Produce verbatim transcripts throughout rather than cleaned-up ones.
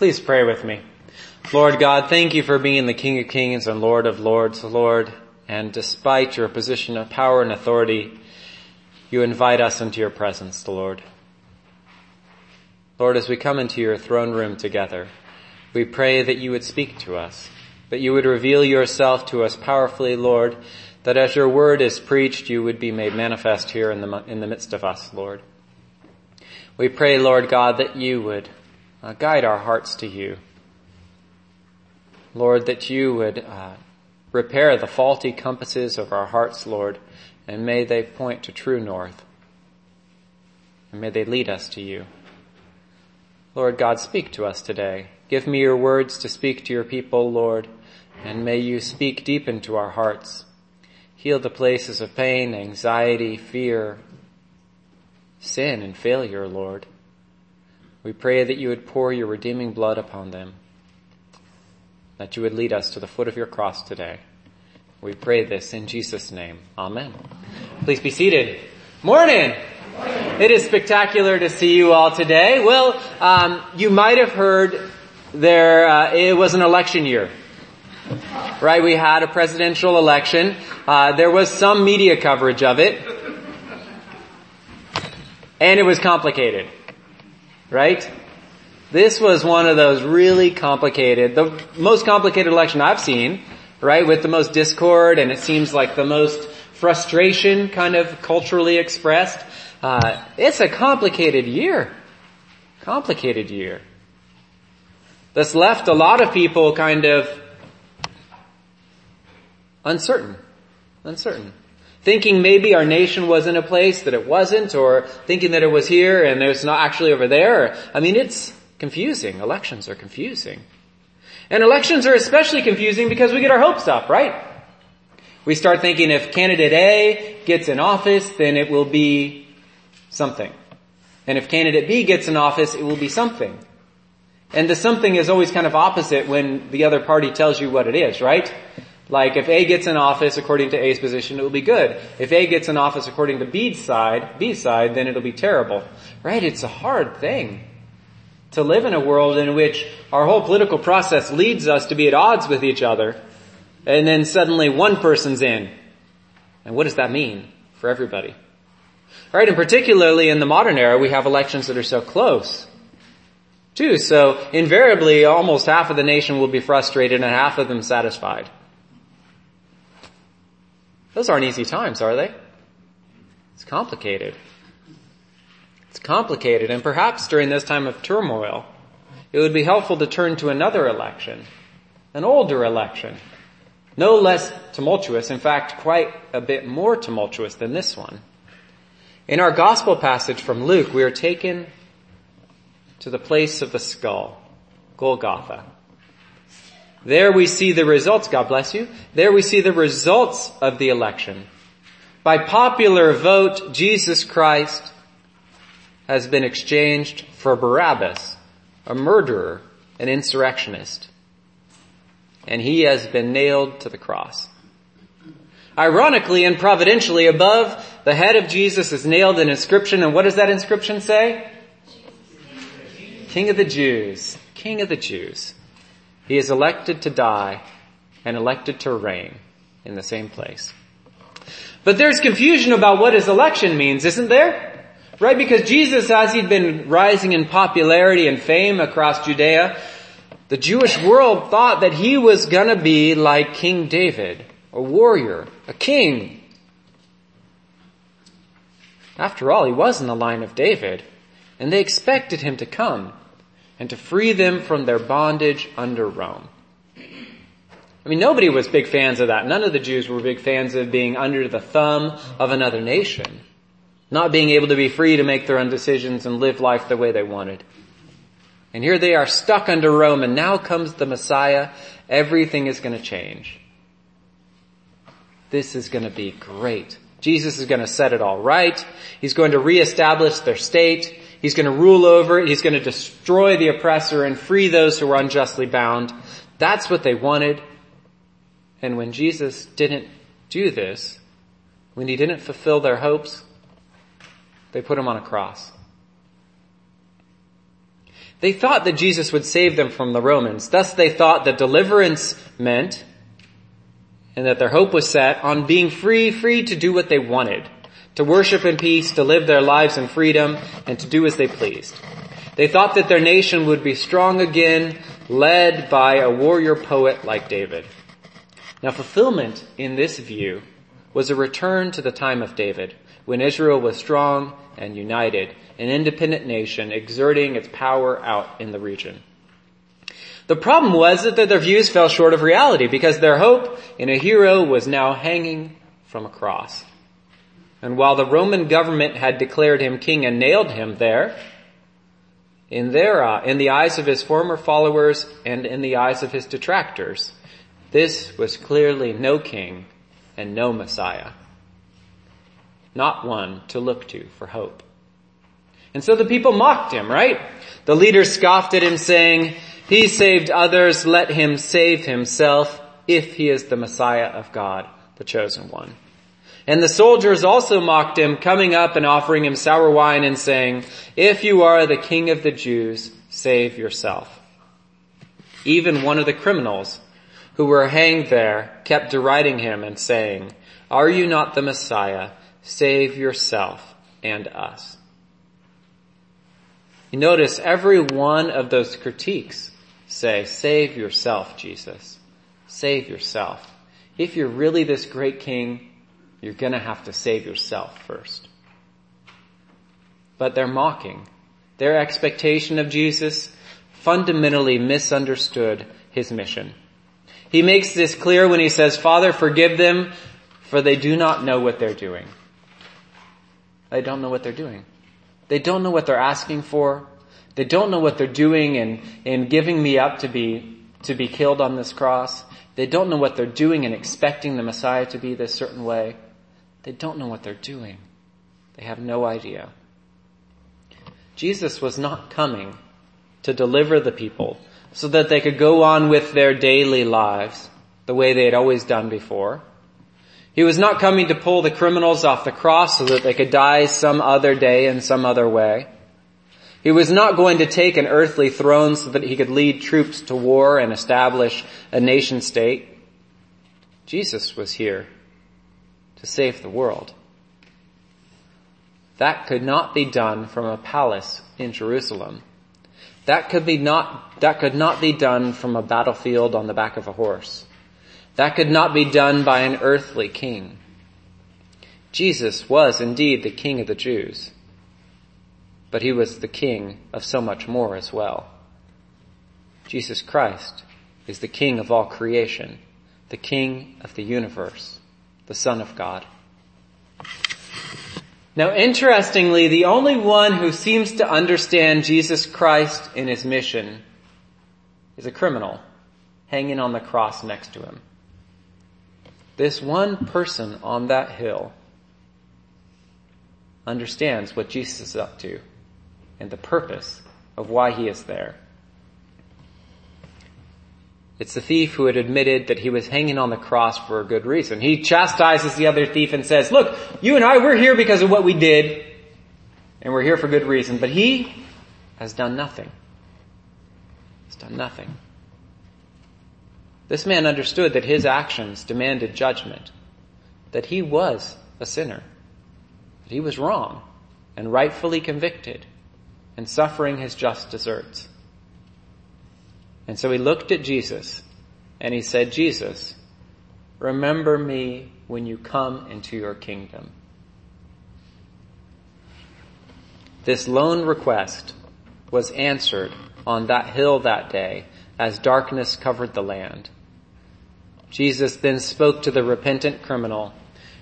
Please pray with me. Lord God, thank you for being the King of Kings and Lord of Lords, Lord. And despite your position of power and authority, you invite us into your presence, Lord. Lord, as we come into your throne room together, we pray that you would speak to us, that you would reveal yourself to us powerfully, Lord, that as your word is preached, you would be made manifest here in the, in the midst of us, Lord. We pray, Lord God, that you would Uh, guide our hearts to you. Lord, that you would uh, repair the faulty compasses of our hearts, Lord, and may they point to true north. And may they lead us to you. Lord God, speak to us today. Give me your words to speak to your people, Lord, and may you speak deep into our hearts. Heal the places of pain, anxiety, fear, sin, and failure, Lord. We pray that you would pour your redeeming blood upon them, that you would lead us to the foot of your cross today. We pray this in Jesus' name. Amen. Please be seated. Morning! Morning. It is spectacular to see you all today. Well, um, you might have heard there uh, it was an election year. Right? We had a presidential election. Uh, there was some media coverage of it. And it was complicated. Right? This was one of those really complicated, the most complicated election I've seen, right? With the most discord, and it seems like the most frustration kind of culturally expressed. Uh, it's a complicated year. Complicated year. That's left a lot of people kind of uncertain. Uncertain. Thinking maybe our nation was in a place that it wasn't, or thinking that it was here and it's not actually over there. I mean, it's confusing. Elections are confusing. And elections are especially confusing because we get our hopes up, right? We start thinking if candidate A gets in office, then it will be something. And if candidate B gets in office, it will be something. And the something is always kind of opposite when the other party tells you what it is, right? Like, if A gets in office according to A's position, it will be good. If A gets in office according to B's side, B's side, then it'll be terrible. Right? It's a hard thing to live in a world in which our whole political process leads us to be at odds with each other, and then suddenly one person's in. And what does that mean for everybody? Right? And particularly in the modern era, we have elections that are so close. Too, so invariably, almost half of the nation will be frustrated and half of them satisfied. Those aren't easy times, are they? It's complicated. It's complicated, and perhaps during this time of turmoil, it would be helpful to turn to another election, an older election, no less tumultuous, in fact, quite a bit more tumultuous than this one. In our gospel passage from Luke, we are taken to the place of the skull, Golgotha. There we see the results, God bless you. There we see the results of the election. By popular vote, Jesus Christ has been exchanged for Barabbas, a murderer, an insurrectionist. And he has been nailed to the cross. Ironically and providentially, above the head of Jesus is nailed an inscription. And what does that inscription say? King of the Jews. King of the Jews. He is elected to die and elected to reign in the same place. But there's confusion about what his election means, isn't there? Right? Because Jesus, as he'd been rising in popularity and fame across Judea, the Jewish world thought that he was going to be like King David, a warrior, a king. After all, he was in the line of David, and they expected him to come and to free them from their bondage under Rome. I mean, nobody was big fans of that. None of the Jews were big fans of being under the thumb of another nation, not being able to be free to make their own decisions and live life the way they wanted. And here they are stuck under Rome, and now comes the Messiah. Everything is going to change. This is going to be great. Jesus is going to set it all right. He's going to reestablish their state. He's going to rule over it. He's going to destroy the oppressor and free those who are unjustly bound. That's what they wanted. And when Jesus didn't do this, when he didn't fulfill their hopes, they put him on a cross. They thought that Jesus would save them from the Romans. Thus they thought that deliverance meant, and that their hope was set on being free, free to do what they wanted, to worship in peace, to live their lives in freedom, and to do as they pleased. They thought that their nation would be strong again, led by a warrior poet like David. Now, fulfillment in this view was a return to the time of David, when Israel was strong and united, an independent nation exerting its power out in the region. The problem was that their views fell short of reality because their hope in a hero was now hanging from a cross. And while the Roman government had declared him king and nailed him there, in their uh, in the eyes of his former followers and in the eyes of his detractors, this was clearly no king and no Messiah, not one to look to for hope. And so the people mocked him, right? The leaders scoffed at him, saying, "He saved others, let him save himself if he is the Messiah of God, the chosen one." And the soldiers also mocked him, coming up and offering him sour wine and saying, "If you are the king of the Jews, save yourself." Even one of the criminals who were hanged there kept deriding him and saying, "Are you not the Messiah? Save yourself and us." You notice every one of those critiques say, "Save yourself, Jesus. Save yourself. If you're really this great king, you're going to have to save yourself first." But they're mocking. Their expectation of Jesus fundamentally misunderstood his mission. He makes this clear when he says, "Father, forgive them, for they do not know what they're doing." They don't know what they're doing. They don't know what they're asking for. They don't know what they're doing in, in giving me up to be to be killed on this cross. They don't know what they're doing in expecting the Messiah to be this certain way. They don't know what they're doing. They have no idea. Jesus was not coming to deliver the people so that they could go on with their daily lives the way they had always done before. He was not coming to pull the criminals off the cross so that they could die some other day in some other way. He was not going to take an earthly throne so that he could lead troops to war and establish a nation state. Jesus was here to save the world. That could not be done from a palace in Jerusalem. That could be not, that could not be done from a battlefield on the back of a horse. That could not be done by an earthly king. Jesus was indeed the King of the Jews, but he was the King of so much more as well. Jesus Christ is the King of all creation, the King of the universe, the Son of God. Now, interestingly, the only one who seems to understand Jesus Christ in his mission is a criminal hanging on the cross next to him. This one person on that hill understands what Jesus is up to and the purpose of why he is there. It's the thief who had admitted that he was hanging on the cross for a good reason. He chastises the other thief and says, "Look, you and I, we're here because of what we did, and we're here for good reason." But he has done nothing. He's done nothing. This man understood that his actions demanded judgment, that he was a sinner, that he was wrong and rightfully convicted and suffering his just deserts. And so he looked at Jesus and he said, "Jesus, remember me when you come into your kingdom." This lone request was answered on that hill that day as darkness covered the land. Jesus then spoke to the repentant criminal,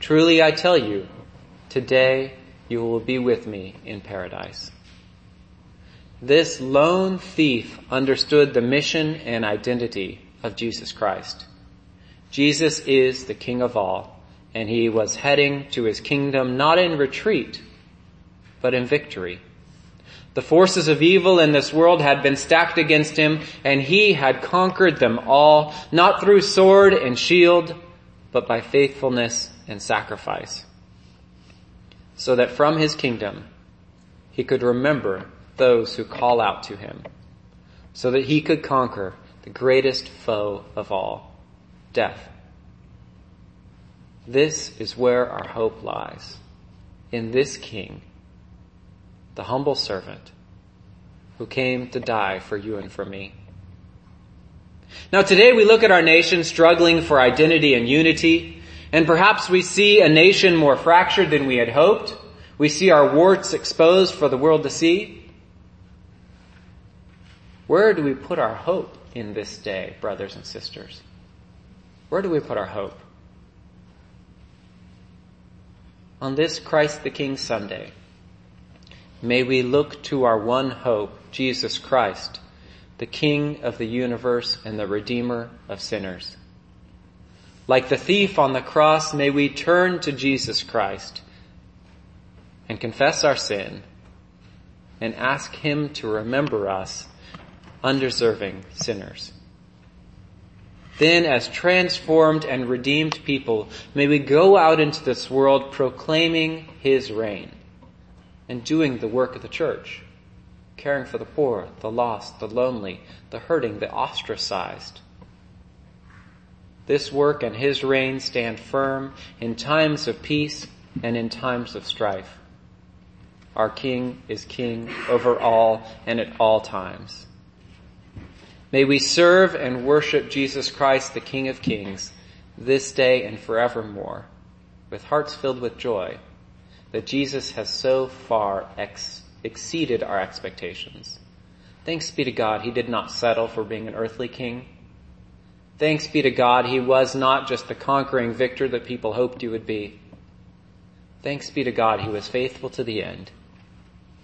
"Truly I tell you, today you will be with me in paradise." This lone thief understood the mission and identity of Jesus Christ. Jesus is the King of all, and he was heading to his kingdom not in retreat, but in victory. The forces of evil in this world had been stacked against him, and he had conquered them all, not through sword and shield, but by faithfulness and sacrifice. So that from his kingdom, he could remember those who call out to him. so that he could conquer the greatest foe of all, death. This is where our hope lies, in this King, the humble servant, who came to die for you and for me. Now today we look at our nation struggling for identity and unity, and perhaps we see a nation more fractured than we had hoped. We see our warts exposed for the world to see. Where do we put our hope in this day, brothers and sisters? Where do we put our hope? On this Christ the King Sunday, may we look to our one hope, Jesus Christ, the King of the universe and the Redeemer of sinners. Like the thief on the cross, may we turn to Jesus Christ and confess our sin and ask Him to remember us, undeserving sinners. Then, as transformed and redeemed people, may we go out into this world proclaiming His reign and doing the work of the church, caring for the poor, the lost, the lonely, the hurting, the ostracized. This work and His reign stand firm in times of peace and in times of strife. Our King is King over all and at all times. May we serve and worship Jesus Christ, the King of Kings, this day and forevermore, with hearts filled with joy, that Jesus has so far ex- exceeded our expectations. Thanks be to God, He did not settle for being an earthly king. Thanks be to God, He was not just the conquering victor that people hoped He would be. Thanks be to God, He was faithful to the end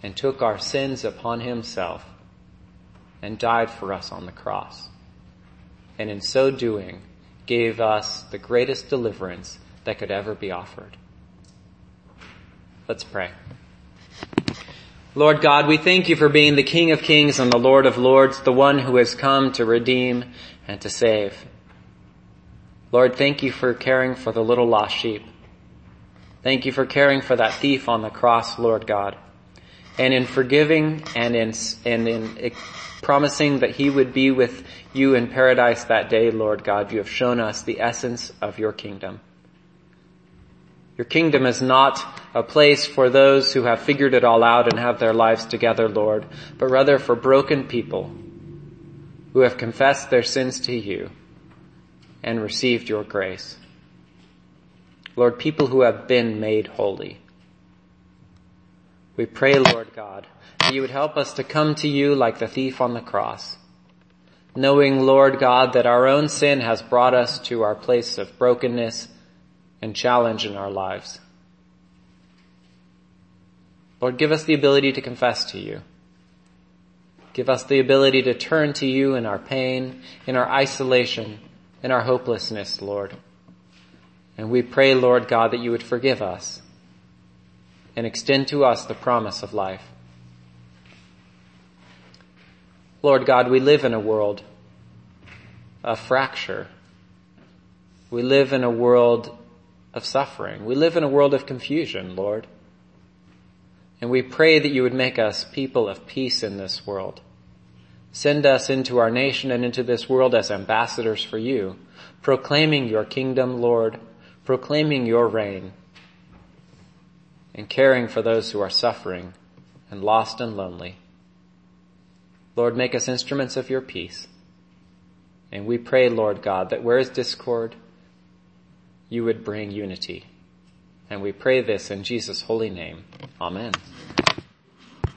and took our sins upon Himself and died for us on the cross. And in so doing, gave us the greatest deliverance that could ever be offered. Let's pray. Lord God, we thank You for being the King of Kings and the Lord of Lords, the one who has come to redeem and to save. Lord, thank You for caring for the little lost sheep. Thank You for caring for that thief on the cross, Lord God. And in forgiving and in, and in promising that he would be with You in paradise that day, Lord God, You have shown us the essence of Your kingdom. Your kingdom is not a place for those who have figured it all out and have their lives together, Lord, but rather for broken people who have confessed their sins to You and received Your grace. Lord, people who have been made holy. We pray, Lord God, that You would help us to come to You like the thief on the cross, knowing, Lord God, that our own sin has brought us to our place of brokenness and challenge in our lives. Lord, give us the ability to confess to You. Give us the ability to turn to You in our pain, in our isolation, in our hopelessness, Lord. And we pray, Lord God, that You would forgive us and extend to us the promise of life. Lord God, we live in a world of fracture. We live in a world of suffering. We live in a world of confusion, Lord. And we pray that You would make us people of peace in this world. Send us into our nation and into this world as ambassadors for You, proclaiming Your kingdom, Lord, proclaiming Your reign, and caring for those who are suffering and lost and lonely. Lord, make us instruments of Your peace. And we pray, Lord God, that where is discord, You would bring unity. And we pray this in Jesus' holy name. Amen.